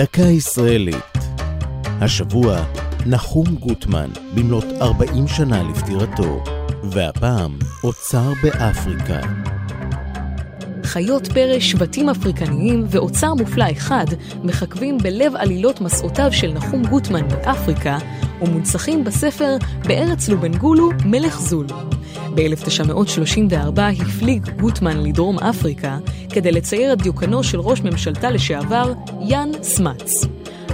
דקה ישראלית. השבוע נחום גוטמן במלאת 40 שנה לפטירתו, והפעם אוצר באפריקה. חיות פרא, שבטים אפריקניים ואוצר מופלא אחד מחכבים בלב עלילות מסעותיו של נחום גוטמן באפריקה ומונצחים בספר בארץ לובנגולו מלך זולו. ב-1934 הפליג גוטמן לדרום אפריקה כדי לצייר את דיוקנו של ראש ממשלתה לשעבר יאן סמאץ.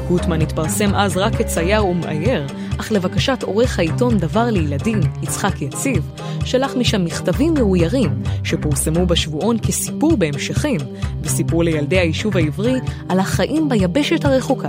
גוטמן התפרסם אז רק כצייר ומאייר, אך לבקשת עורך העיתון דבר לילדים, יצחק יציב, שלח משם מכתבים מאוירים שפורסמו בשבועון כסיפור בהמשכים, וסיפור לילדי היישוב העברי על החיים ביבשת הרחוקה.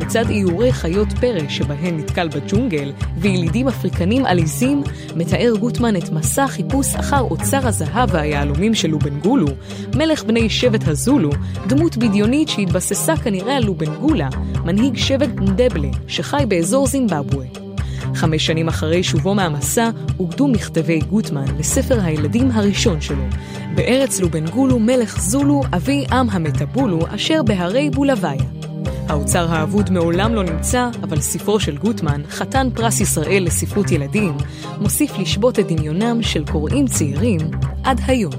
לצד איורי חיות פרא שבהן נתקל בג'ונגל וילידים אפריקנים עליזים, מתאר גוטמן את מסע חיפוש אחר אוצר הזהב והיהלומים של לובנגולו, מלך בני שבט הזולו, דמות בדיונית שהתבססה כנראה על לובנגולה, מנהיג שבט נדבלה שחי באזור זימבבואה. 5 שנים אחרי שובו מהמסע הוגדו מכתבי גוטמן לספר הילדים הראשון שלו, בארץ לובנגולו מלך זולו אבי עם המטבולו אשר בהרי בולוויה. האוצר האבוד מעולם לא נמצא, אבל ספרו של גוטמן, חתן פרס ישראל לספרות ילדים, מוסיף לשבות את דמיונם של קוראים צעירים עד היום.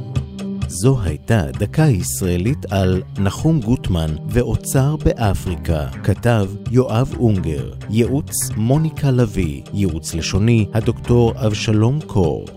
זו הייתה דקה ישראלית על נחום גוטמן ואוצר באפריקה. כתב יואב אונגר, ייעוץ מוניקה לוי, ייעוץ לשוני הדוקטור אבשלום קור.